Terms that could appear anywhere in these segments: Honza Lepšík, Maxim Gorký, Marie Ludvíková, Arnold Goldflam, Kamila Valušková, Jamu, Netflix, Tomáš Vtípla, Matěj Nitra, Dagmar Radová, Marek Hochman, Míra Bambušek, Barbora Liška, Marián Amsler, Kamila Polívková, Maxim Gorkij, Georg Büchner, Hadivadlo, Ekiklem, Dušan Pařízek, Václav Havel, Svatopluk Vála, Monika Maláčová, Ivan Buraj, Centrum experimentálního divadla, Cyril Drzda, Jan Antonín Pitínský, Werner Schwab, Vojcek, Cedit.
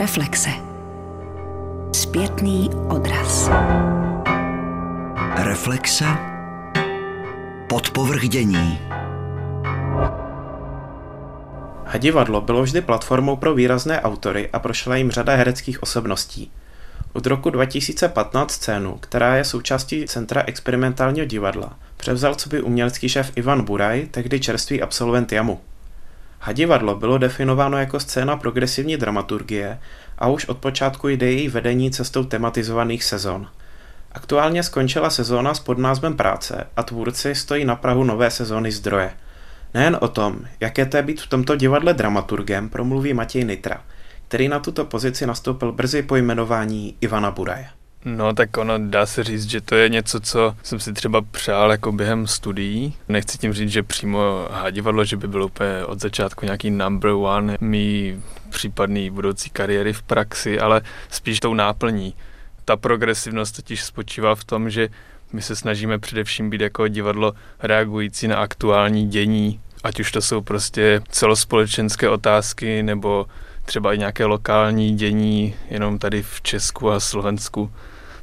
Reflexe. Zpětný odraz. Reflexe. Podpovrchdění. Hadivadlo bylo vždy platformou pro výrazné autory a prošla jim řada hereckých osobností. Od roku 2015 scénu, která je součástí Centra experimentálního divadla, převzal coby umělecký šéf Ivan Buraj, tehdy čerstvý absolvent Jamu. Hadivadlo bylo definováno jako scéna progresivní dramaturgie a už od počátku jde její vedení cestou tematizovaných sezon. Aktuálně skončila sezóna s podnázvem Práce a tvůrci stojí na prahu nové sezóny Zdroje. Nejen o tom, jaké to je být v tomto divadle dramaturgem, promluví Matěj Nitra, který na tuto pozici nastoupil brzy po jmenování Ivana Buraje. No tak ono dá se říct, že to je něco, co jsem si třeba přál jako během studií. Nechci tím říct, že přímo Hadivadlo, že by bylo úplně od začátku nějaký number one mý případný budoucí kariéry v praxi, ale spíš tou náplní. Ta progresivnost totiž spočívá v tom, že my se snažíme především být jako divadlo reagující na aktuální dění, ať už to jsou prostě celospolečenské otázky nebo třeba i nějaké lokální dění jenom tady v Česku a Slovensku.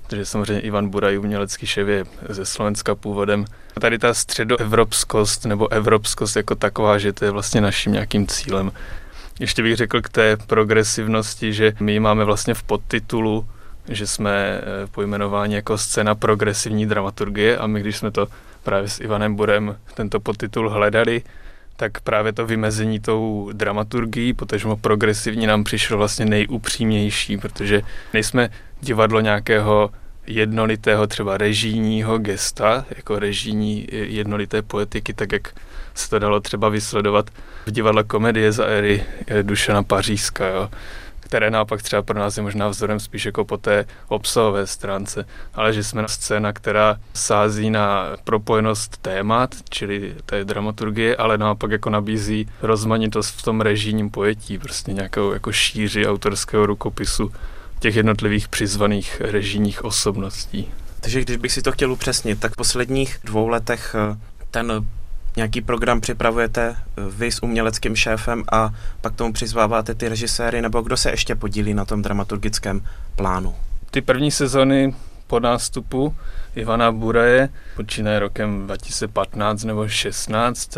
Takže samozřejmě Ivan Buraj, umělecký šéf, je ze Slovenska původem. A tady ta středoevropskost nebo evropskost jako taková, že to je vlastně naším nějakým cílem. Ještě bych řekl k té progresivnosti, že my máme vlastně v podtitulu, že jsme pojmenováni jako scéna progresivní dramaturgie a my, když jsme to právě s Ivanem Burem tento podtitul hledali, tak právě to vymezení tou dramaturgií, potažmo progresivní, nám přišlo vlastně nejupřímnější, protože nejsme divadlo nějakého jednolitého třeba režijního gesta, jako režijní jednolité poetiky, tak jak se to dalo třeba vysledovat v divadle komedie za éry Dušana Pařízka, jo, které naopak třeba pro nás je možná vzorem spíš jako po té obsahové stránce, ale že jsme na scéna, která sází na propojenost témat, čili té dramaturgie, ale naopak jako nabízí rozmanitost v tom režijním pojetí, prostě nějakou jako šíři autorského rukopisu těch jednotlivých přizvaných režijních osobností. Takže když bych si to chtěl upřesnit, tak v posledních 2 letech ten nějaký program připravujete vy s uměleckým šéfem a pak tomu přizváváte ty režiséry, nebo kdo se ještě podílí na tom dramaturgickém plánu? Ty první sezony po nástupu Ivana Buraje počínají rokem 2015 nebo 2016,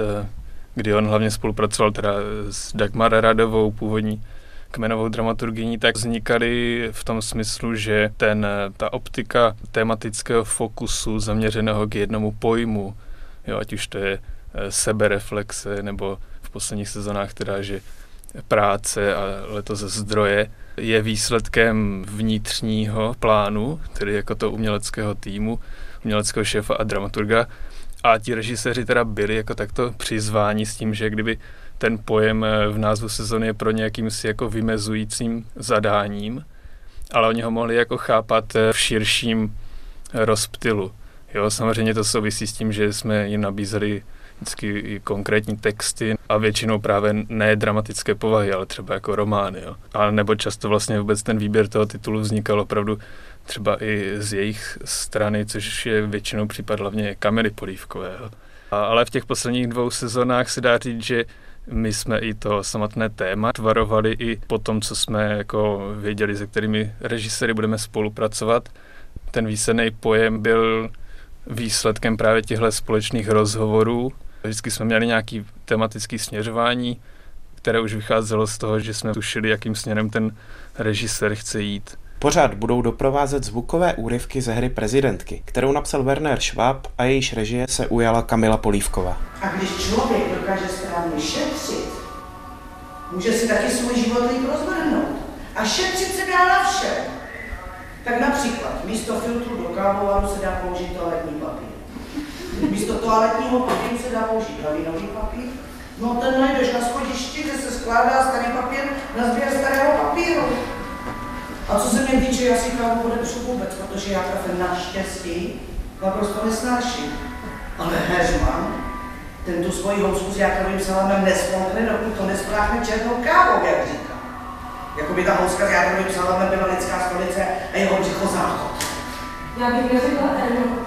kdy on hlavně spolupracoval teda s Dagmar Radovou, původní kmenovou dramaturgyní, tak vznikaly v tom smyslu, že ta optika tematického fokusu zaměřeného k jednomu pojmu, jo, ať už to je sebereflexe, nebo v posledních sezonách teda, že práce a letos zdroje je výsledkem vnitřního plánu, tedy jako toho uměleckého týmu, uměleckého šéfa a dramaturga. A ti režiséři teda byli jako takto přizváni s tím, že kdyby ten pojem v názvu sezony je pro ně jakýmsi jako vymezujícím zadáním, ale oni ho mohli jako chápat v širším rozptylu. Jo, samozřejmě to souvisí s tím, že jsme jim nabízeli vždycky konkrétní texty a většinou právě ne dramatické povahy, ale třeba jako romány. Jo. A nebo často vlastně vůbec ten výběr toho titulu vznikal opravdu třeba i z jejich strany, což je většinou případ hlavně Kamily Polívkové. Jo. Ale v těch posledních 2 sezónách se dá říct, že my jsme i to samotné téma tvarovali i po tom, co jsme jako věděli, se kterými režiséry budeme spolupracovat. Ten výsledný pojem byl výsledkem právě těchto společných rozhovorů. Vždycky jsme měli nějaké tematické směřování, které už vycházelo z toho, že jsme tušili, jakým směrem ten režisér chce jít. Pořád budou doprovázet zvukové úryvky ze hry Prezidentky, kterou napsal Werner Schwab a jejíž režie se ujala Kamila Polívková. A když člověk dokáže správně šetřit, může si taky svůj život líp rozvrhnout. A šetřit se dá na vše. Tak například místo filtru do kávovaru se dá použít toaletní papír. Místo toaletního papíru se dá použít lavinový papír. No ten najdeš na schodišti, kde se skládá starý papír na sběr starého papíru. A co se mě týče, já si kávu odepřu vůbec, protože já kafe naštěstí naprosto nesnáším. Ale Heřman, ten tu svoji housku s jákavým salámem nesmolkne, dokud to nespráchne černou kávou, jak říká. Jakoby ta houska s jákavým salámem byla lidská stolice a jeho břicho záchod. Já bych neřekla Eno,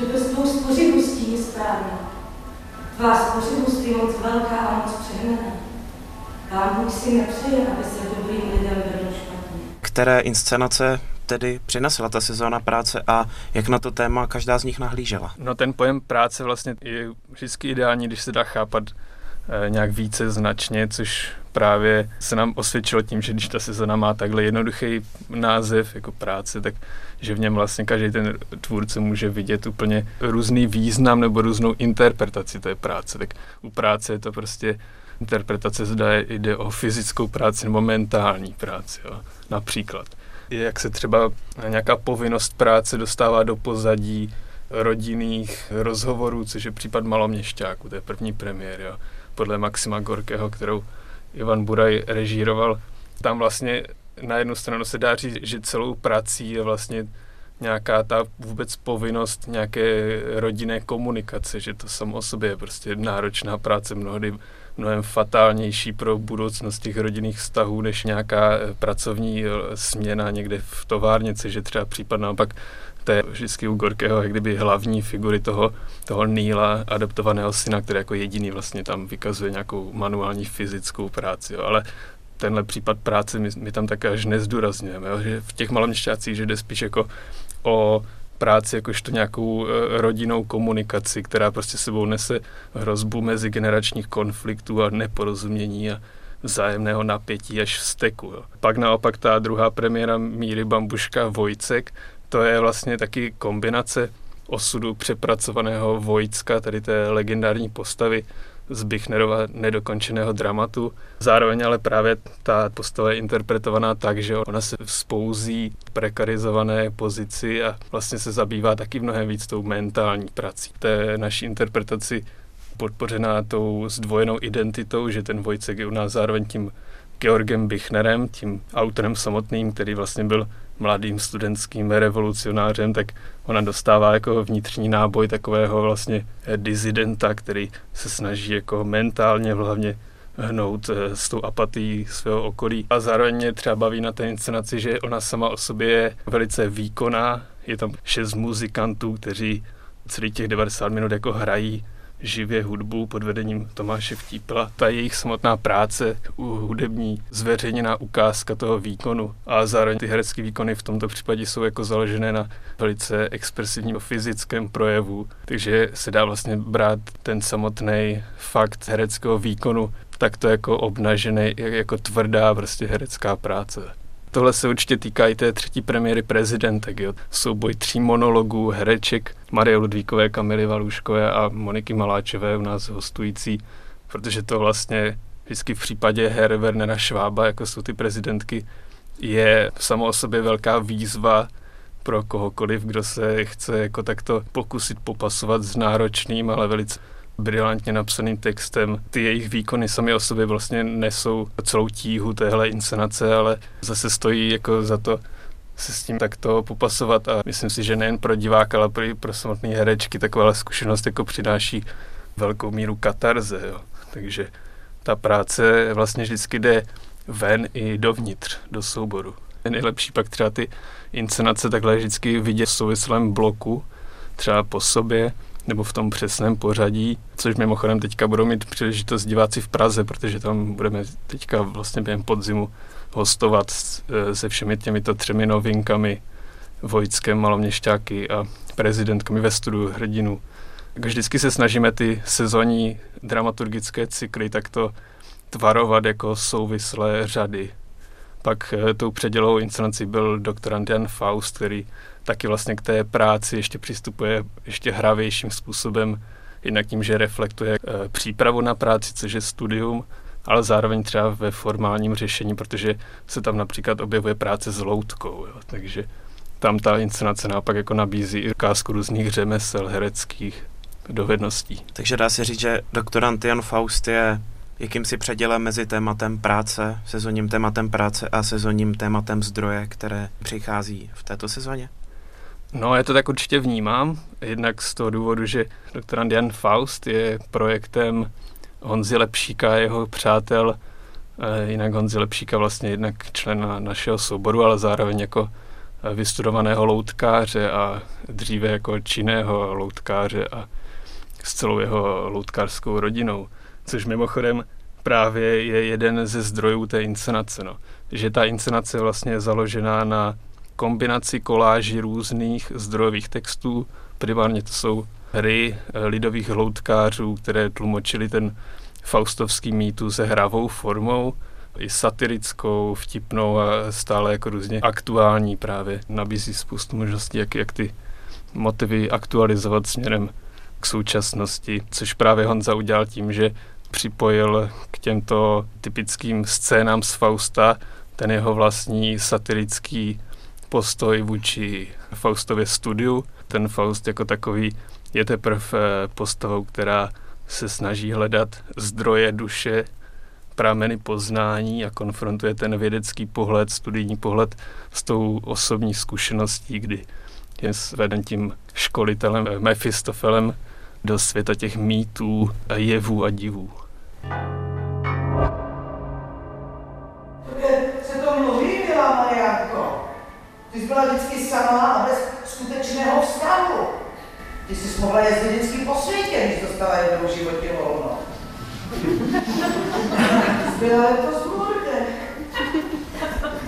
že to s tou spořivostí je správná. Tvá spořivost je moc velká a moc přehnaná. Pán Bůh si nepřeje, aby se dobrým lidem vedlo špatně. Které inscenace tedy přinesla ta sezóna práce a jak na to téma každá z nich nahlížela? No, ten pojem práce vlastně je vždycky ideální, když se dá chápat nějak více značně, což právě se nám osvědčilo tím, že když ta sezona má takhle jednoduchý název jako práce, tak že v něm vlastně každý ten tvůrce může vidět úplně různý význam nebo různou interpretaci té práce. Tak u práce je to prostě interpretace, zda jde o fyzickou práci nebo mentální práci, jo, například. Jak se třeba nějaká povinnost práce dostává do pozadí rodinných rozhovorů, což je případ Maloměšťáku, to je první premiér, jo, podle Maxima Gorkého, kterou Ivan Buraj režíroval. Tam vlastně na jednu stranu se dá říct, že celou prací je vlastně nějaká ta vůbec povinnost nějaké rodinné komunikace, že to samo o sobě je prostě náročná práce, mnohdy mnohem fatálnější pro budoucnost těch rodinných vztahů, než nějaká pracovní směna někde v továrnici, že třeba případ naopak to je vždycky u Gorkého, jak kdyby hlavní figury toho Nýla, adoptovaného syna, který jako jediný vlastně tam vykazuje nějakou manuální fyzickou práci, jo. Ale tenhle případ práce my tam také až nezdůrazňujeme, jo. Že v těch Maloměšťácích, že jde spíš jako o práci jakožto nějakou rodinnou komunikaci, která prostě sebou nese hrozbu mezigeneračních konfliktů a neporozumění a vzájemného napětí až vzteku, jo. Pak naopak ta druhá premiéra Míry Bambuška Vojcek, to je vlastně taky kombinace osudu přepracovaného Vojcka, tedy té legendární postavy z Büchnerova nedokončeného dramatu. Zároveň ale právě ta postava je interpretovaná tak, že ona se vzpouzí prekarizované pozici a vlastně se zabývá taky mnohem víc tou mentální prací. To je naší interpretaci podpořená tou zdvojenou identitou, že ten Vojcek je u nás zároveň tím Georgem Büchnerem, tím autorem samotným, který vlastně byl mladým studentským revolucionářem, tak ona dostává jako vnitřní náboj takového vlastně disidenta, který se snaží jako mentálně hlavně hnout s tou apatií svého okolí. A zároveň mě třeba baví na té inscenaci, že ona sama o sobě je velice výkonná. Je tam 6 muzikantů, kteří celý těch 90 minut jako hrají živě hudbu pod vedením Tomáše Vtípla. Ta jejich samotná práce, hudební zveřejněná ukázka toho výkonu a zároveň ty herecké výkony v tomto případě jsou jako založené na velice expresivním fyzickém projevu, takže se dá vlastně brát ten samotný fakt hereckého výkonu takto jako obnažený, jako tvrdá prostě herecká práce. Tohle se určitě týká i té třetí premiéry Prezidentek, jo. Souboj 3 monologů, hereček Marie Ludvíkové, Kamily Valuškové a Moniky Maláčové u nás hostující, protože to vlastně vždycky v případě her Wernera Schwaba, jako jsou ty prezidentky, je samo o sobě velká výzva pro kohokoliv, kdo se chce jako takto pokusit popasovat s náročným, ale velice brilantně napsaným textem. Ty jejich výkony sami o sobě vlastně nesou celou tíhu téhle inscenace, ale zase stojí jako za to se s tím takto popasovat a myslím si, že nejen pro diváka, ale i pro samotné herečky taková zkušenost jako přináší velkou míru katarze, jo. Takže ta práce vlastně vždycky jde ven i dovnitř, do souboru. Nejlepší pak třeba ty inscenace takhle vždycky vidět v souvislém bloku, třeba po sobě, nebo v tom přesném pořadí, což mimochodem teďka budou mít příležitost diváci v Praze, protože tam budeme teďka vlastně během podzimu hostovat se všemi těmito 3 novinkami, Vojckem, Maloměšťáky a Prezidentkami ve studiu hrdinu. Vždycky se snažíme ty sezónní dramaturgické cykly takto tvarovat jako souvislé řady. Pak tou předělovou inscenací byl doktorand Jan Faust, který taky vlastně k té práci ještě přistupuje ještě hravějším způsobem, jinak tím, že reflektuje přípravu na práci, což je studium, ale zároveň třeba ve formálním řešení, protože se tam například objevuje práce s loutkou, jo. Takže tam ta inscenace naopak jako nabízí i ukázku různých řemesel, hereckých dovedností. Takže dá se říct, že doktorand Jan Faust je jakýmsi předělem mezi tématem práce, sezónním tématem práce a sezónním tématem zdroje, které přichází v této sezóně? No, já to tak určitě vnímám, jednak z toho důvodu, že doktorand Jan Faust je projektem Honzy Lepšíka, jeho přátel, jinak Honzy Lepšíka vlastně jednak člena našeho souboru, ale zároveň jako vystudovaného loutkáře a dříve jako činného loutkáře a s celou jeho loutkářskou rodinou. Což mimochodem právě je jeden ze zdrojů té inscenace. No. Že ta inscenace vlastně je založená na kombinaci koláží různých zdrojových textů. Primárně to jsou hry lidových hloutkářů, které tlumočili ten faustovský mýtus se hravou formou, i satirickou, vtipnou a stále jako různě aktuální právě. Nabízí spoustu možností, jak ty motivy aktualizovat směrem k současnosti, což právě Honza udělal tím, že připojil k těmto typickým scénám z Fausta ten jeho vlastní satirický postoj vůči Faustově studiu. Ten Faust jako takový je teprve postavou, která se snaží hledat zdroje duše, prameny poznání a konfrontuje ten vědecký pohled, studijní pohled s tou osobní zkušeností, kdy je veden tím školitelem Mefistofelem do světa těch mýtů a jevů a divů. Se to mluví, milá Mariánko? Ty jsi byla vždycky samá a bez skutečného vztahu. Ty jsi mohla jezdit vždycky po světě, když dostala jednou v životě volno. Zbyla letos v Lourdech,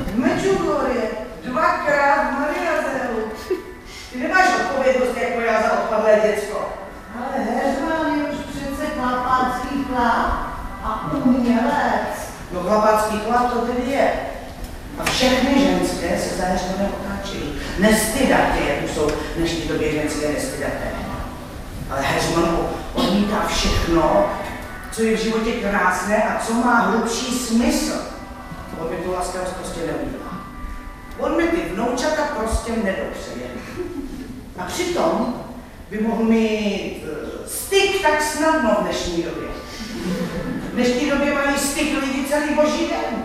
v Medjugorje, dvakrát v Mariazelu. Ty nemáš odpovědnost jako já za odpadlé děcko. Ale Heřman je už přece chlapácký chlap a umělec. No chlapácký chlap to tedy je. A všechny ženské se za Heřmanem otáčejí. Nestydaté, jak jsou v dnešní době ženské nestydaté. Ale Heřman odmítá všechno, co je v životě krásné a co má hlubší smysl. On by tu laskavost prostě neudělá. On mi ty vnoučata prostě nedopřeje. A přitom by mohl mít styk tak snadno v dnešní době. V dnešní době mají styk lidi celý boží den.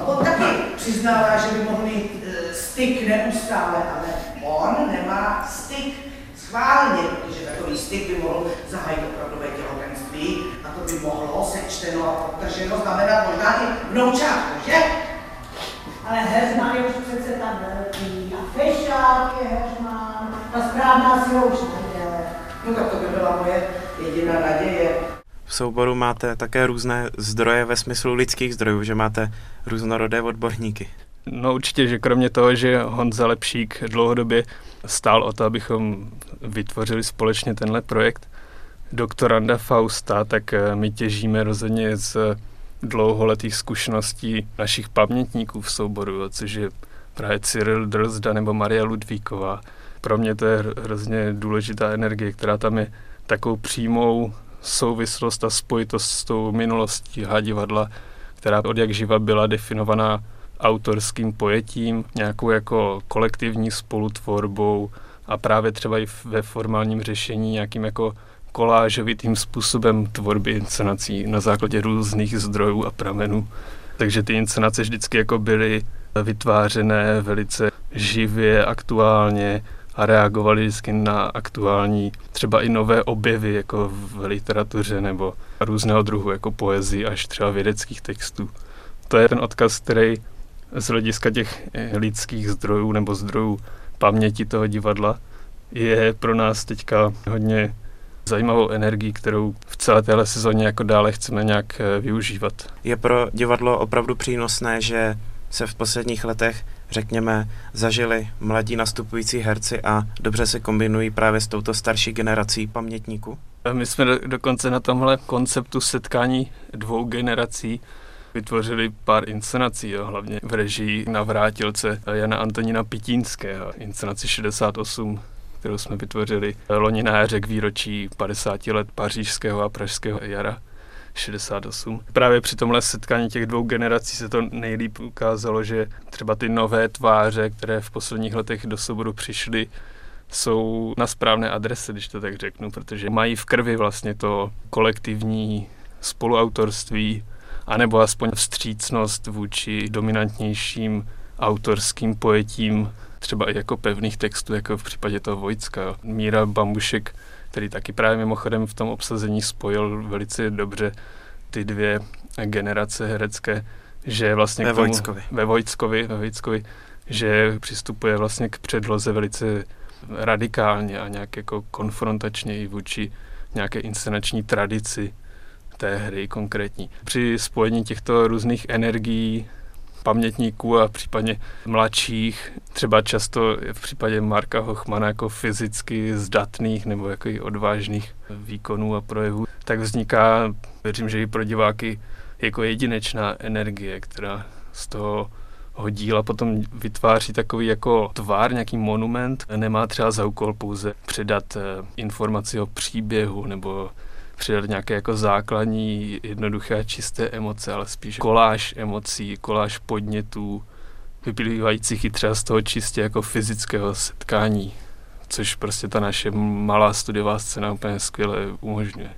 A on taky přiznává, že by mohl mít styk neustále, ale on nemá styk schválně, protože takový styk by mohl zahájit opravdové těhotenství a to by mohlo sečteno a podtrženo znamenat možná i vnoučátku, že? Ale Heřman je už přece tam velký a fešák je Heřman, ta správná si ho už neděle. No tak to by byla moje jediná naděje. V souboru máte také různé zdroje ve smyslu lidských zdrojů, že máte různorodé odborníky. No určitě, že kromě toho, že Honza Lepšík dlouhodobě stál o to, abychom vytvořili společně tenhle projekt doktoranda Fausta, tak my těžíme rozhodně z dlouholetých zkušeností našich pamětníků v souboru, což je právě Cyril Drzda nebo Marie Ludvíková. Pro mě to je hrozně důležitá energie, která tam je takovou přímou souvislost a spojitost s tou minulostí Hadivadla, která od jak živa byla definovaná autorským pojetím, nějakou jako kolektivní spolutvorbou a právě třeba i ve formálním řešení nějakým jako kolážovitým způsobem tvorby inscenací na základě různých zdrojů a pramenů. Takže ty inscenace vždycky jako byly vytvářené velice živě, aktuálně a reagovaly vždycky na aktuální třeba i nové objevy jako v literatuře nebo různého druhu jako poezii až třeba vědeckých textů. To je ten odkaz, který z hlediska těch lidských zdrojů nebo zdrojů paměti toho divadla je pro nás teďka hodně zajímavou energii, kterou v celé téhle sezóně jako dále chceme nějak využívat. Je pro divadlo opravdu přínosné, že se v posledních letech, řekněme, zažili mladí nastupující herci a dobře se kombinují právě s touto starší generací pamětníků? My jsme dokonce na tomhle konceptu setkání dvou generací vytvořili pár inscenací, jo, hlavně v režii Navrátilce Jana Antonína Pitínského, inscenaci 68, kterou jsme vytvořili loni na jaře k výročí 50 let pařížského a pražského jara 68. Právě při tomhle setkání těch dvou generací se to nejlíp ukázalo, že třeba ty nové tváře, které v posledních letech do souboru přišly, jsou na správné adrese, když to tak řeknu, protože mají v krvi vlastně to kolektivní spoluautorství, anebo aspoň vstřícnost vůči dominantnějším autorským pojetím, třeba i jako pevných textů, jako v případě toho Vojtska. Míra Bambušek, který taky právě mimochodem v tom obsazení spojil velice dobře ty dvě generace herecké, že vlastně ve Vojtskovi, že přistupuje vlastně k předloze velice radikálně a nějak jako konfrontačně i vůči nějaké inscenační tradici, té hry konkrétní. Při spojení těchto různých energií pamětníků a případně mladších, třeba často v případě Marka Hochmana jako fyzicky zdatných nebo jako odvážných výkonů a projevů, tak vzniká, věřím, že i pro diváky jako jedinečná energie, která z toho díla potom vytváří takový jako tvár, nějaký monument. Nemá třeba za úkol pouze předat informaci o příběhu nebo přidat nějaké jako základní, jednoduché a čisté emoce, ale spíš koláž emocí, koláž podnětů, vyplývajících i třeba z toho čistě jako fyzického setkání, což prostě ta naše malá studiová scéna úplně skvěle umožňuje.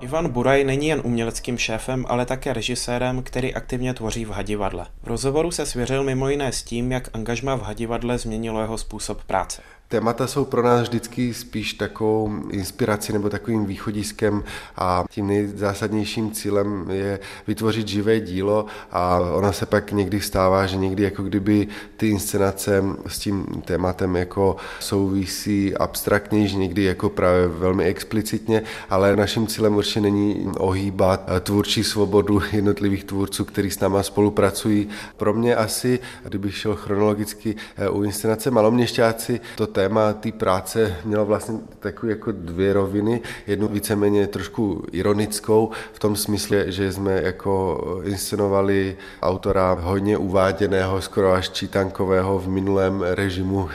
Ivan Buraj není jen uměleckým šéfem, ale také režisérem, který aktivně tvoří v Hadivadle. V rozhovoru se svěřil mimo jiné s tím, jak angažmá v Hadivadle změnilo jeho způsob práce. Témata jsou pro nás vždycky spíš takovou inspirací nebo takovým východiskem a tím nejzásadnějším cílem je vytvořit živé dílo a ona se pak někdy stává, že někdy jako kdyby ty inscenace s tím tématem jako souvisí abstraktně, že někdy jako právě velmi explicitně, ale naším cílem určitě není ohýbat tvůrčí svobodu jednotlivých tvůrců, kteří s náma spolupracují. Pro mě asi, kdybych šel chronologicky u inscenace Maloměšťáci, téma té práce mělo vlastně takové jako dvě roviny. Jednu víceméně trošku ironickou v tom smyslu, že jsme jako inscenovali autora hodně uváděného, skoro až čítankového v minulém režimu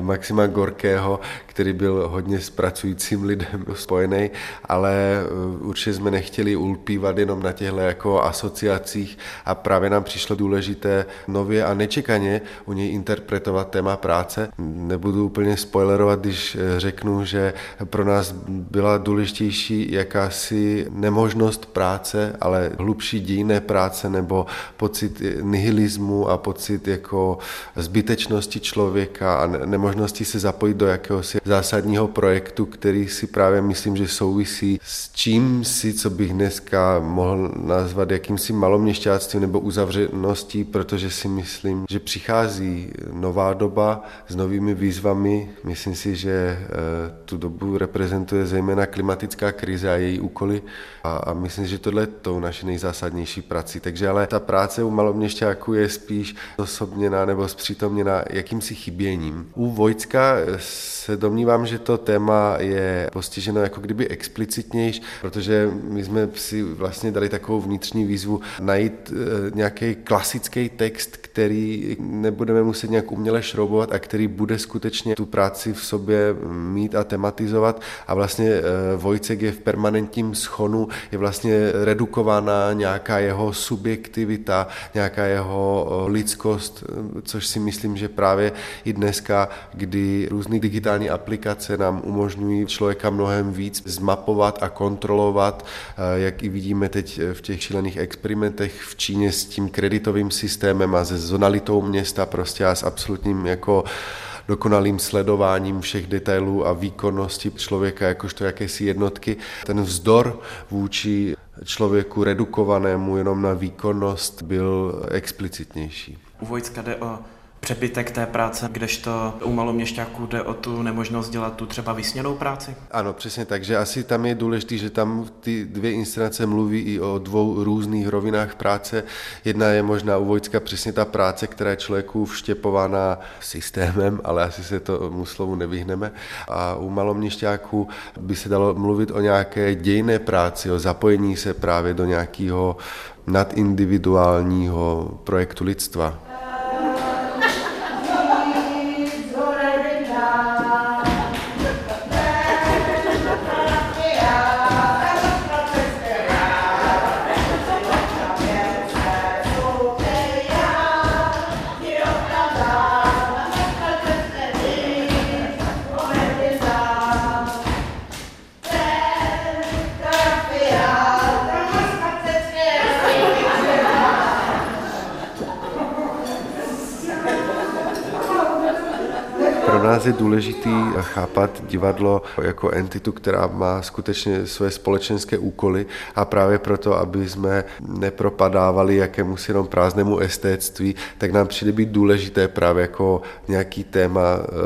Maxima Gorkého, který byl hodně s pracujícím lidem spojený, ale určitě jsme nechtěli ulpívat jenom na těchto jako asociacích a právě nám přišlo důležité nově a nečekaně u něj interpretovat téma práce. Nebudu úplně spoilerovat, když řeknu, že pro nás byla důležitější jakási nemožnost práce, ale hlubší dějinné práce nebo pocit nihilismu a pocit jako zbytečnosti člověka a nemožnosti se zapojit do jakéhosi zásadního projektu, který si právě myslím, že souvisí s čím si, co bych dneska mohl nazvat jakýmsi maloměšťáctvím nebo uzavřeností, protože si myslím, že přichází nová doba s novými výzvami. Myslím si, že tu dobu reprezentuje zejména klimatická krize a její úkoly a myslím, že tohle je tou naše nejzásadnější prací. Takže ale ta práce u maloměšťáků je spíš osobněná nebo zpřítomněná jakýmsi chyběním. U Vojtka se domnívám, že to téma je postiženo jako kdyby explicitnější, protože my jsme si vlastně dali takovou vnitřní výzvu najít nějaký klasický text, který nebudeme muset nějak uměle šroubovat a který bude skutečně tu práci v sobě mít a tematizovat a vlastně Vojcek je v permanentním schonu, je vlastně redukována nějaká jeho subjektivita, nějaká jeho lidskost, což si myslím, že právě i dneska, kdy různé digitální aplikace nám umožňují člověka mnohem víc zmapovat a kontrolovat, jak i vidíme teď v těch šílených experimentech v Číně s tím kreditovým systémem a se zonalitou města prostě a s absolutním jako dokonalým sledováním všech detailů a výkonnosti člověka jakožto jakési jednotky. Ten vzdor vůči člověku redukovanému jenom na výkonnost byl explicitnější. U Vojtka jde o přebytek té práce, kdežto u maloměšťáků jde o tu nemožnost dělat tu třeba vysněnou práci? Ano, přesně tak, že asi tam je důležité, že tam ty dvě inscenace mluví i o dvou různých rovinách práce. Jedna je možná u Vojtka přesně ta práce, která je člověku vštěpována systémem, ale asi se tomu slovu nevyhneme. A u maloměšťáků by se dalo mluvit o nějaké dějinné práci, o zapojení se právě do nějakého nadindividuálního projektu lidstva. nás je důležitý chápat divadlo jako entitu, která má skutečně své společenské úkoly a právě proto, aby jsme nepropadávali jakémusi jenom prázdnému estétství, tak nám přijde být důležité právě jako nějaký téma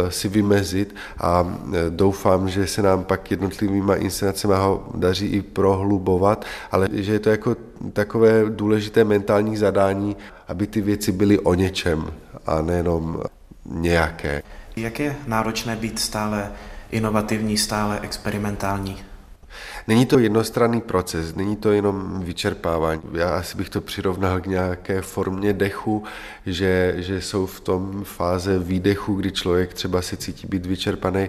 si vymezit a doufám, že se nám pak jednotlivýma inscenacemi ho daří i prohlubovat, ale že je to jako takové důležité mentální zadání, aby ty věci byly o něčem a nejenom nějaké. Jak je náročné být stále inovativní, stále experimentální? Není to jednostranný proces, není to jenom vyčerpávání. Já asi bych to přirovnal k nějaké formě dechu, že jsou v tom fáze výdechu, kdy člověk třeba se cítí být vyčerpaný,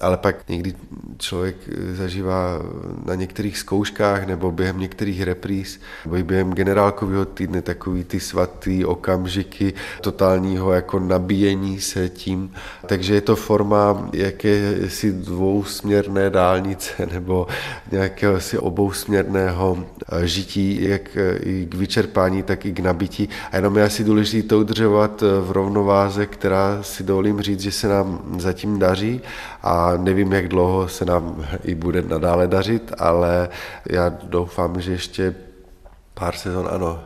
ale pak někdy člověk zažívá na některých zkouškách nebo během některých repríz nebo během generálkového týdne takový ty svatý okamžiky totálního jako nabíjení se tím. Takže je to forma jakési dvousměrné dálnice nebo nějakého si obousměrného žití, jak i k vyčerpání, tak i k nabití. A jenom je asi důležité to udržovat v rovnováze, která si dovolím říct, že se nám zatím daří a nevím, jak dlouho se nám i bude nadále dařit, ale já doufám, že ještě pár sezon ano.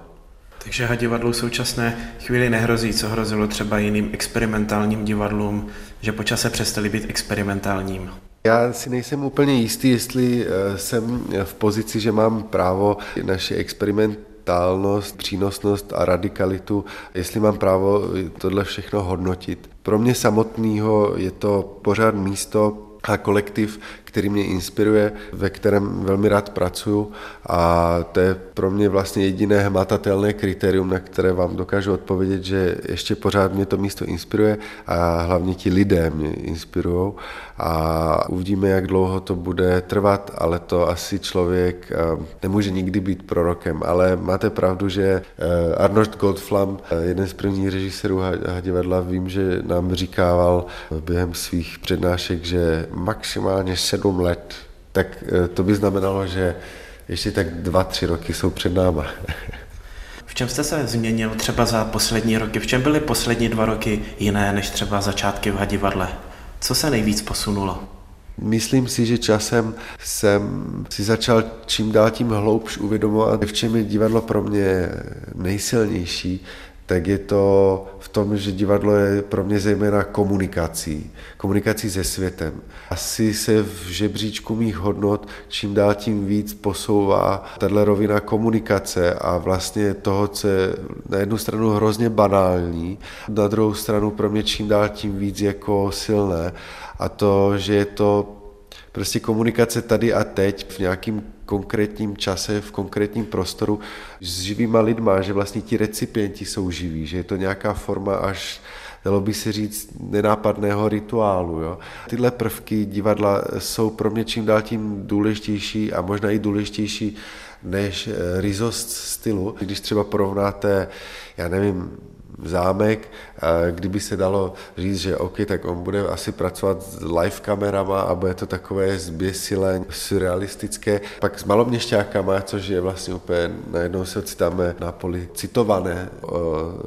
Takže Hadivadlu v současné chvíli nehrozí, co hrozilo třeba jiným experimentálním divadlům, že po čase přestali být experimentálním. Já si nejsem úplně jistý, jestli jsem v pozici, že mám právo naše experimentálnost, přínosnost a radikalitu, jestli mám právo tohle všechno hodnotit. Pro mě samotného je to pořád místo a kolektiv, který mě inspiruje, ve kterém velmi rád pracuju a to je pro mě vlastně jediné hmatatelné kritérium, na které vám dokážu odpovědět, že ještě pořád mě to místo inspiruje a hlavně ti lidé mě inspirujou a uvidíme, jak dlouho to bude trvat, ale to asi člověk nemůže nikdy být prorokem, ale máte pravdu, že Arnold Goldflam, jeden z prvních režisérů Hadivadla, vím, že nám říkával během svých přednášek, že maximálně 7 let, tak to by znamenalo, že ještě tak 2-3 roky jsou před náma. V čem jste se změnil třeba za poslední roky? V čem byly poslední 2 roky jiné než třeba začátky v Hadivadle? Co se nejvíc posunulo? Myslím si, že časem jsem si začal čím dál tím hloubš uvědomovat, v čem je divadlo pro mě nejsilnější, tak je to v tom, že divadlo je pro mě zejména komunikací se světem. Asi se v žebříčku mých hodnot čím dál tím víc posouvá tato rovina komunikace a vlastně toho, co je na jednu stranu hrozně banální, na druhou stranu pro mě čím dál tím víc jako silné a to, že je to prostě komunikace tady a teď v nějakým konkrétním čase, v konkrétním prostoru s živýma lidma, že vlastně ti recipienti jsou živí, že je to nějaká forma až, dalo by se říct, nenápadného rituálu. Jo. Tyhle prvky divadla jsou pro mě čím dál tím důležitější a možná i důležitější než ryzost stylu. Když třeba porovnáte, já nevím, zámek, kdyby se dalo říct, že OK, tak on bude asi pracovat s live kamerama a bude to takové zběsilé, surrealistické. Pak s maloměšťákama, což je vlastně úplně, najednou se ocitáme na poli citované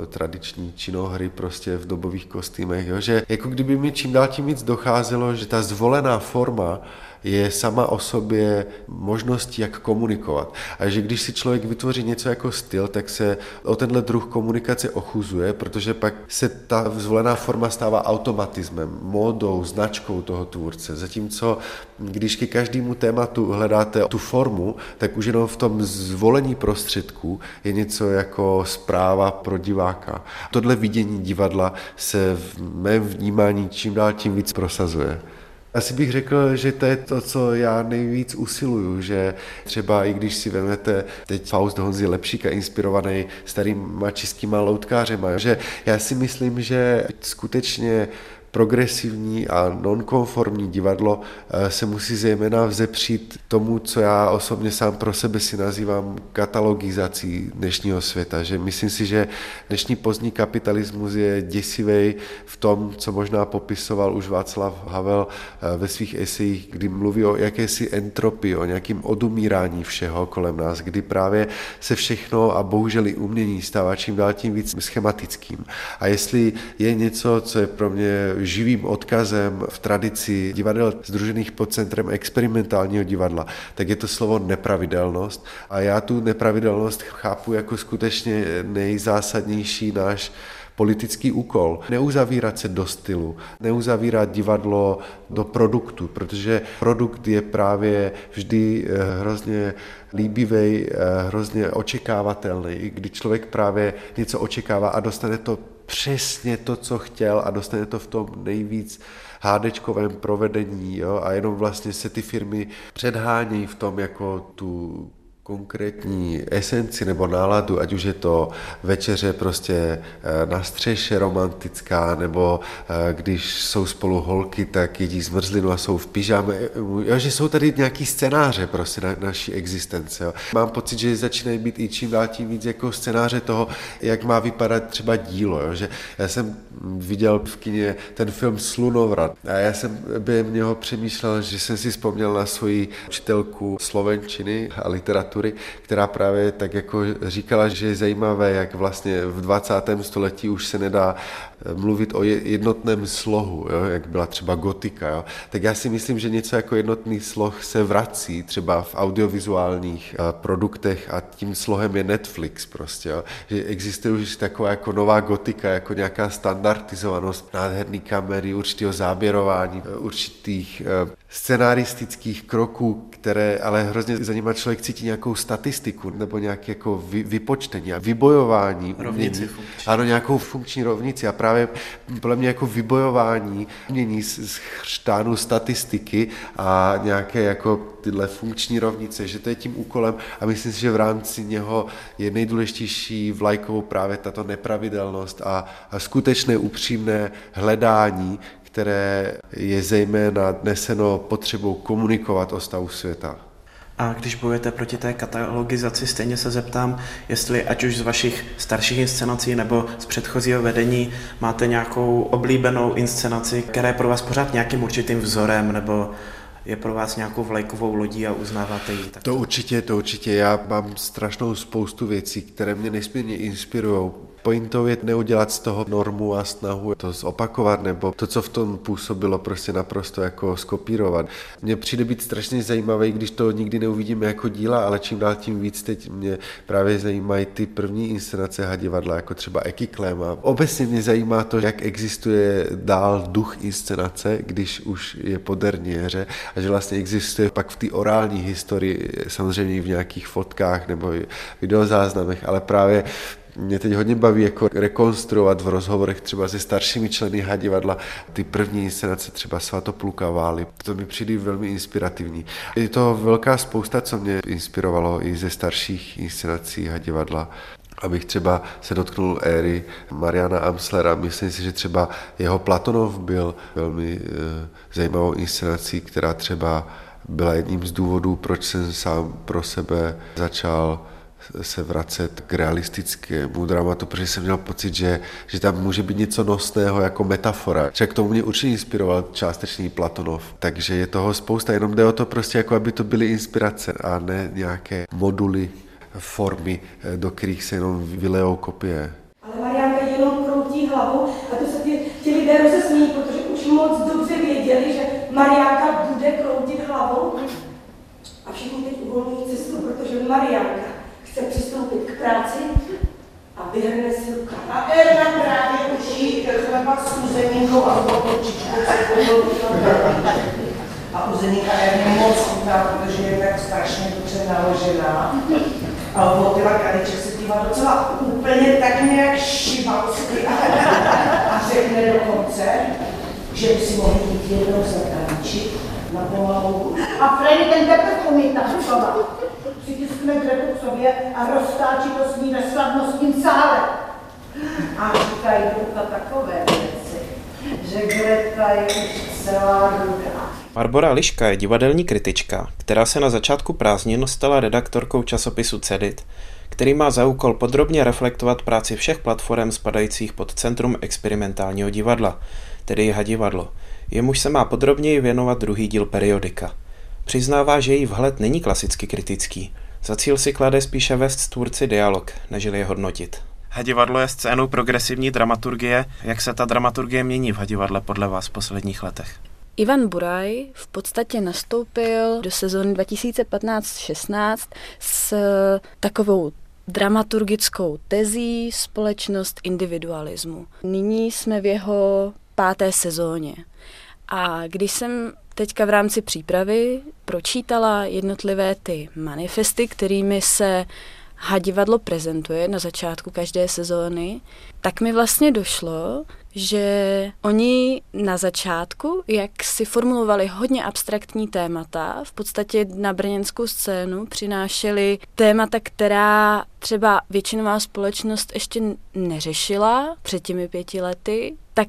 tradiční činohry prostě v dobových kostýmech, jo? Že jako kdyby mi čím dál tím víc docházelo, že ta zvolená forma je sama o sobě možností, jak komunikovat. A že když si člověk vytvoří něco jako styl, tak se o tenhle druh komunikace ochuzuje, protože pak se ta zvolená forma stává automatismem, módou, značkou toho tvůrce. Zatímco, když ke každému tématu hledáte tu formu, tak už jenom v tom zvolení prostředků je něco jako zpráva pro diváka. Tohle vidění divadla se v mém vnímání čím dál tím víc prosazuje. Asi bych řekl, že to je to, co já nejvíc usiluju, že třeba i když si vezmete teď Faust Honzy Lepšíka inspirovaný starýma českýma loutkářema, že já si myslím, že skutečně progresivní a nonkonformní divadlo se musí zejména vzepřít tomu, co já osobně sám pro sebe si nazývám katalogizací dnešního světa. Že myslím si, že dnešní pozdní kapitalismus je děsivej v tom, co možná popisoval už Václav Havel ve svých esejích, kdy mluví o jakési entropii, o nějakém odumírání všeho kolem nás, kdy právě se všechno a bohužel i umění stává čím dál tím víc schematickým. A jestli je něco, co je pro mě živým odkazem v tradici divadel sdružených pod Centrem experimentálního divadla, tak je to slovo nepravidelnost. A já tu nepravidelnost chápu jako skutečně nejzásadnější náš politický úkol. Neuzavírat se do stylu, neuzavírat divadlo do produktu, protože produkt je právě vždy hrozně líbivý, hrozně očekávatelný, i když člověk právě něco očekává a dostane to přesně to, co chtěl a dostane to v tom nejvíc hádečkovém provedení, jo? A jenom vlastně se ty firmy předhánějí v tom jako tu konkrétní esenci nebo náladu, ať už je to večeře prostě na střeše romantická, nebo když jsou spolu holky, tak jedí zmrzlinu a jsou v pyžáme. Jo, že jsou tady nějaký scénáře prostě na naší existence. Jo. Mám pocit, že začínají být i čím dál tím víc jako scénáře toho, jak má vypadat třeba dílo. Jo. Že já jsem viděl v kině ten film Slunovrat a já jsem během něho přemýšlel, že jsem si vzpomněl na svoji učitelku slovenčiny a literatury, která právě tak jako říkala, že je zajímavé, jak vlastně v 20. století už se nedá mluvit o jednotném slohu, jo? Jak byla třeba gotika. Jo? Tak já si myslím, že něco jako jednotný sloh se vrací třeba v audiovizuálních produktech a tím slohem je Netflix prostě. Jo? Že existuje už taková jako nová gotika, jako nějaká standardizovanost nádherný kamery, určitého záběrování, určitých scenaristických kroků, které ale hrozně zajímá, člověk cítí nějakou statistiku nebo nějaké jako vypočtení a vybojování. Rovnici funkční. Ano, nějakou funkční rovnici a právě podle mě jako vybojování umění z chřtánu statistiky a nějaké jako tyhle funkční rovnice, že to je tím úkolem a myslím si, že v rámci něho je nejdůležitější vlajkovou právě tato nepravidelnost a skutečné upřímné hledání, které je zejména dneseno potřebou komunikovat o stavu světa. A když bojujete proti té katalogizaci, stejně se zeptám, jestli ať už z vašich starších inscenací nebo z předchozího vedení máte nějakou oblíbenou inscenaci, která je pro vás pořád nějakým určitým vzorem nebo je pro vás nějakou vlajkovou lodí a uznáváte ji. Tak to určitě. Já mám strašnou spoustu věcí, které mě nesmírně inspirují. Pointou je neudělat z toho normu a snahu to zopakovat, nebo to, co v tom působilo, prostě naprosto jako skopírovat. Mně přijde být strašně zajímavé, když to nikdy neuvidíme jako díla, ale čím dál tím víc teď mě právě zajímají ty první inscenace Hadivadla, jako třeba Ekiklem. A obecně mě zajímá to, jak existuje dál duch inscenace, když už je po derniéře a že vlastně existuje pak v té orální historii, samozřejmě v nějakých fotkách nebo videozáznamech, ale právě mě teď hodně baví jako rekonstruovat v rozhovorech třeba se staršími členy Hadivadla ty první inscenace třeba Svatopluka Vály. To mi přijde velmi inspirativní. Je to velká spousta, co mě inspirovalo i ze starších inscenací Hadivadla. Abych třeba se dotknul éry Mariána Amslera. Myslím si, že třeba jeho Platonov byl velmi zajímavou inscenací, která třeba byla jedním z důvodů, proč jsem sám pro sebe začal se vracet k realistickému dramatu, protože jsem měl pocit, že tam může být něco nosného jako metafora. Však tomu mě určitě inspiroval částečný Platonov, takže je toho spousta, jenom jde o to prostě jako, aby to byly inspirace a ne nějaké moduly, formy, do kterých se jenom vylejou kopie. Ale Mariánka jenom kroutí hlavu a to se ti lidé rozesmějí, protože už moc dobře věděli, že Mariánka bude kroutit hlavou a všichni teď uvolňují cestu, protože Mariánka chce přistoupit k práci a vyhrne si rukáv. A Erna právě učí chleba s uzeníkou a popočičkou se povolila. A uzeníka Erna moc chutná, protože je tak strašně dobře naložená. A Votila Kaliček se dívá docela úplně tak nějak šibavsky a řekne dokonce, že by si mohli jít jednou za Kaliček na pomalu. A Freddy ten teprve umí tancovat. Přitiskne dřepu k sobě a roztáčí to s ní ve slavnostním sále. A říkají Greta takové věci, že Greta je už celá druhá. Barbora Liška je divadelní kritička, která se na začátku prázdnin stala redaktorkou časopisu Cedit, který má za úkol podrobně reflektovat práci všech platform spadajících pod Centrum experimentálního divadla, tedy Hadivadlo. Jemuž se má podrobněji věnovat druhý díl periodika. Přiznává, že její vhled není klasicky kritický. Za cíl si klade spíše vést s tvůrci dialog, než je hodnotit. Hadivadlo je scénou progresivní dramaturgie. Jak se ta dramaturgie mění v Hadivadle podle vás v posledních letech? Ivan Buraj v podstatě nastoupil do sezóny 2015-16 s takovou dramaturgickou tezí společnost individualismu. Nyní jsme v jeho 5. sezóně. A když jsem teďka v rámci přípravy pročítala jednotlivé ty manifesty, kterými se Hadivadlo prezentuje na začátku každé sezóny, tak mi vlastně došlo, že oni na začátku, jak si formulovali hodně abstraktní témata, v podstatě na brněnskou scénu přinášeli témata, která třeba většinová společnost ještě neřešila před těmi 5 lety, tak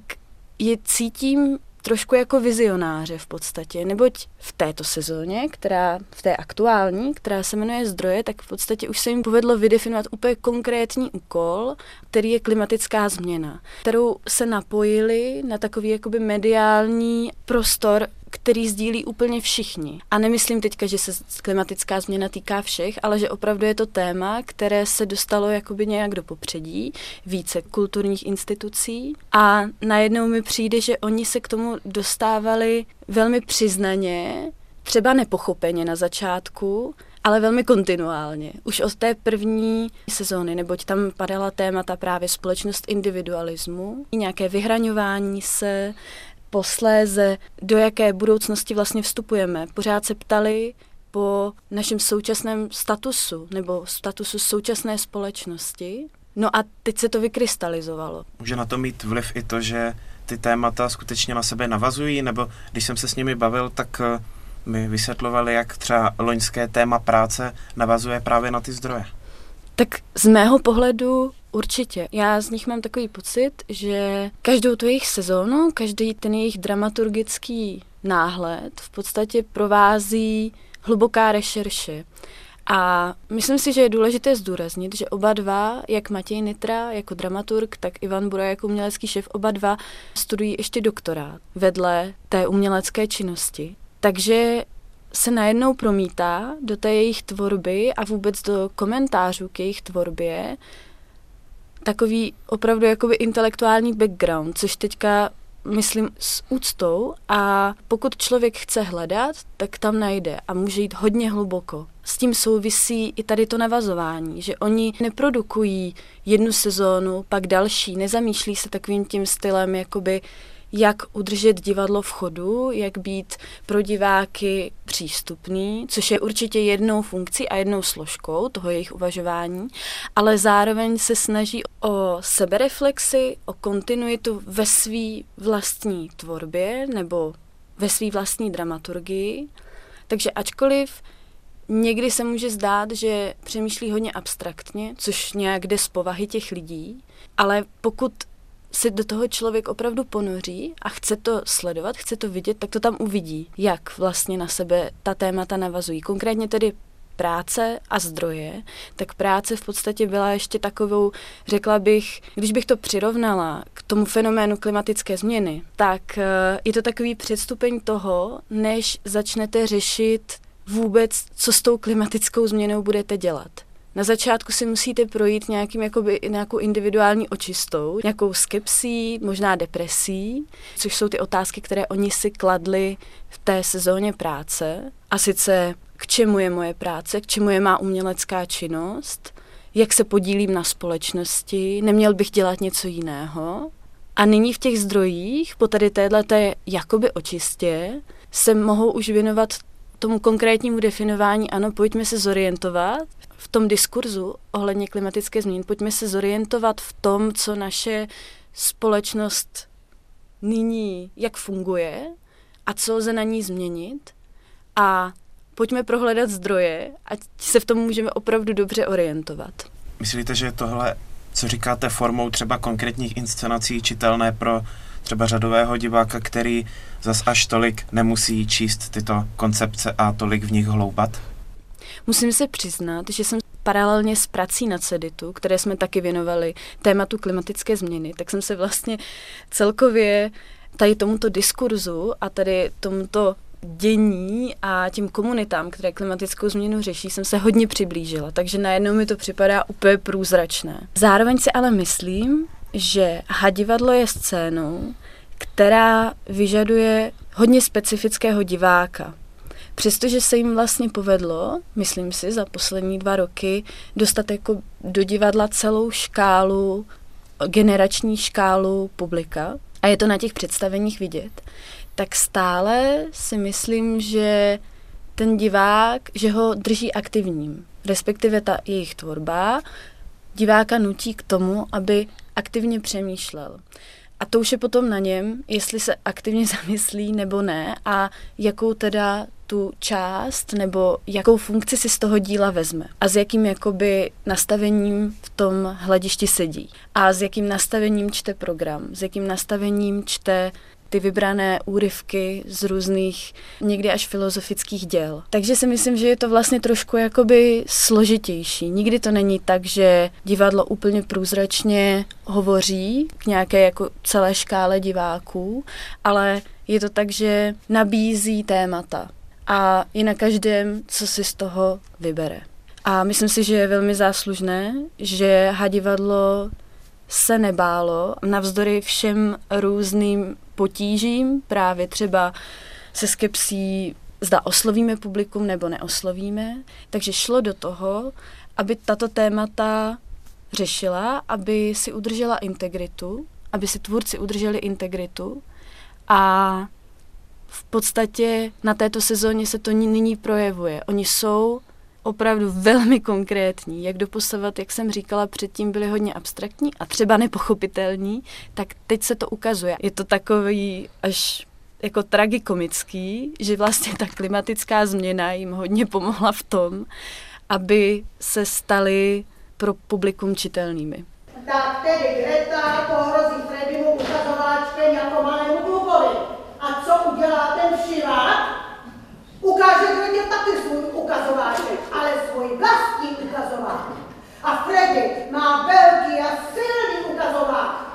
je cítím trošku jako vizionáře v podstatě, neboť v této sezóně, která v té aktuální, která se jmenuje Zdroje, tak v podstatě už se jim povedlo vydefinovat úplně konkrétní úkol, který je klimatická změna, kterou se napojili na takový jakoby mediální prostor, který sdílí úplně všichni. A nemyslím teďka, že se klimatická změna týká všech, ale že opravdu je to téma, které se dostalo jakoby nějak do popředí více kulturních institucí. A najednou mi přijde, že oni se k tomu dostávali velmi přiznaně, třeba nepochopeně na začátku, ale velmi kontinuálně. Už od té první sezóny, neboť tam padala témata právě společnost individualismu, nějaké vyhraňování se, posléze, do jaké budoucnosti vlastně vstupujeme. Pořád se ptali po našem současném statusu, nebo statusu současné společnosti. No a teď se to vykrystalizovalo. Může na to mít vliv i to, že ty témata skutečně na sebe navazují, nebo když jsem se s nimi bavil, tak mi vysvětlovali, jak třeba loňské téma práce navazuje právě na ty zdroje. Tak z mého pohledu určitě. Já z nich mám takový pocit, že každou tu jejich sezónu, každý ten jejich dramaturgický náhled v podstatě provází hluboká rešerše. A myslím si, že je důležité zdůraznit, že oba dva, jak Matěj Nitra jako dramaturg, tak Ivan Buraj jako umělecký šéf, oba dva studují ještě doktorát vedle té umělecké činnosti. Takže se najednou promítá do té jejich tvorby a vůbec do komentářů k jejich tvorbě takový opravdu jakoby intelektuální background, což teďka myslím s úctou, a pokud člověk chce hledat, tak tam najde a může jít hodně hluboko. S tím souvisí i tady to navazování, že oni neprodukují jednu sezónu, pak další, nezamýšlí se takovým tím stylem jakoby jak udržet divadlo v chodu, jak být pro diváky přístupný, což je určitě jednou funkcí a jednou složkou toho jejich uvažování, ale zároveň se snaží o sebereflexi, o kontinuitu ve své vlastní tvorbě nebo ve své vlastní dramaturgii. Takže ačkoliv někdy se může zdát, že přemýšlí hodně abstraktně, což nějak jde z povahy těch lidí, ale pokud se do toho člověk opravdu ponoří a chce to sledovat, chce to vidět, tak to tam uvidí, jak vlastně na sebe ta témata navazují. Konkrétně tedy práce a zdroje, tak práce v podstatě byla ještě takovou, řekla bych, když bych to přirovnala k tomu fenoménu klimatické změny, tak je to takový předstupeň toho, než začnete řešit vůbec, co s tou klimatickou změnou budete dělat. Na začátku si musíte projít nějakou individuální očistou, nějakou skepsí, možná depresí, což jsou ty otázky, které oni si kladli v té sezóně práce. A sice, k čemu je moje práce, k čemu je má umělecká činnost, jak se podílím na společnosti, neměl bych dělat něco jiného. A nyní v těch zdrojích, po tady téhleté jakoby očistě, se mohou už věnovat tomu konkrétnímu definování, ano, pojďme se zorientovat v tom diskurzu ohledně klimatické změny, pojďme se zorientovat v tom, co naše společnost nyní, jak funguje a co lze na ní změnit, a pojďme prohledat zdroje, ať se v tom můžeme opravdu dobře orientovat. Myslíte, že tohle, co říkáte, formou třeba konkrétních inscenací čitelné pro třeba řadového diváka, který zas až tolik nemusí číst tyto koncepce a tolik v nich hloubat? Musím se přiznat, že jsem paralelně s prací na Ceditu, které jsme taky věnovali tématu klimatické změny, tak jsem se vlastně celkově tady tomuto diskurzu a tady tomuto dění a těm komunitám, které klimatickou změnu řeší, jsem se hodně přiblížila, takže najednou mi to připadá úplně průzračné. Zároveň si ale myslím, že Hadivadlo je scénou, která vyžaduje hodně specifického diváka. Přestože se jim vlastně povedlo, myslím si, za poslední 2 roky dostat jako do divadla celou škálu, generační škálu publika, a je to na těch představeních vidět, tak stále si myslím, že ten divák, že ho drží aktivním. Respektive ta jejich tvorba diváka nutí k tomu, aby aktivně přemýšlel. A to už je potom na něm, jestli se aktivně zamyslí nebo ne a jakou teda tu část nebo jakou funkci si z toho díla vezme a s jakým jakoby nastavením v tom hledišti sedí a s jakým nastavením čte program, s jakým nastavením čte ty vybrané úryvky z různých, někdy až filozofických děl. Takže si myslím, že je to vlastně trošku jakoby složitější. Nikdy to není tak, že divadlo úplně průzračně hovoří k nějaké jako celé škále diváků, ale je to tak, že nabízí témata a je na každém, co si z toho vybere. A myslím si, že je velmi záslužné, že Hadivadlo se nebálo navzdory všem různým potížím, právě třeba se skepsí, zda oslovíme publikum nebo neoslovíme. Takže šlo do toho, aby tato témata řešila, aby si udržela integritu, aby si tvůrci udrželi integritu a v podstatě na této sezóně se to nyní projevuje. Oni jsou opravdu velmi konkrétní. Jak doposavat, jak jsem říkala, předtím byly hodně abstraktní a třeba nepochopitelní, tak teď se to ukazuje. Je to takový až jako tragikomický, že vlastně ta klimatická změna jim hodně pomohla v tom, aby se staly pro publikum čitelnými. Tak tedy Greta pohrozí Freddymu ukazováčkem jako malému klukovi. A co udělá ten šivák? Ukáže Gretě taky svůj ukazováček, ale svůj vlastní ukazováček. A Freddy má velký a silný ukazováček.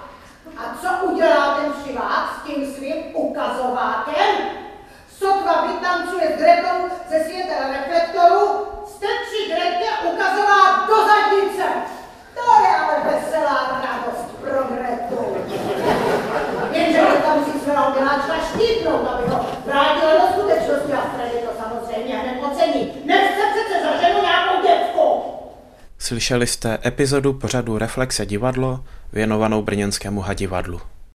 A co udělá ten šivák s tím svým ukazováčkem? Sotva vytancuje s Gretou ze světla reflektoru, strčí Gretě ukazovák do zadnice. To je ale veselá radost pro Gretu. Jenže tam si svého děláčka štípnout, aby ho vrátila do skutečnosti a Freddy to samozřejmě hned ocení. Nechce přece zaženu nějakou dětku. Slyšeli jste epizodu pořadu Reflexe divadlo věnovanou brněnskému Hadivadlu.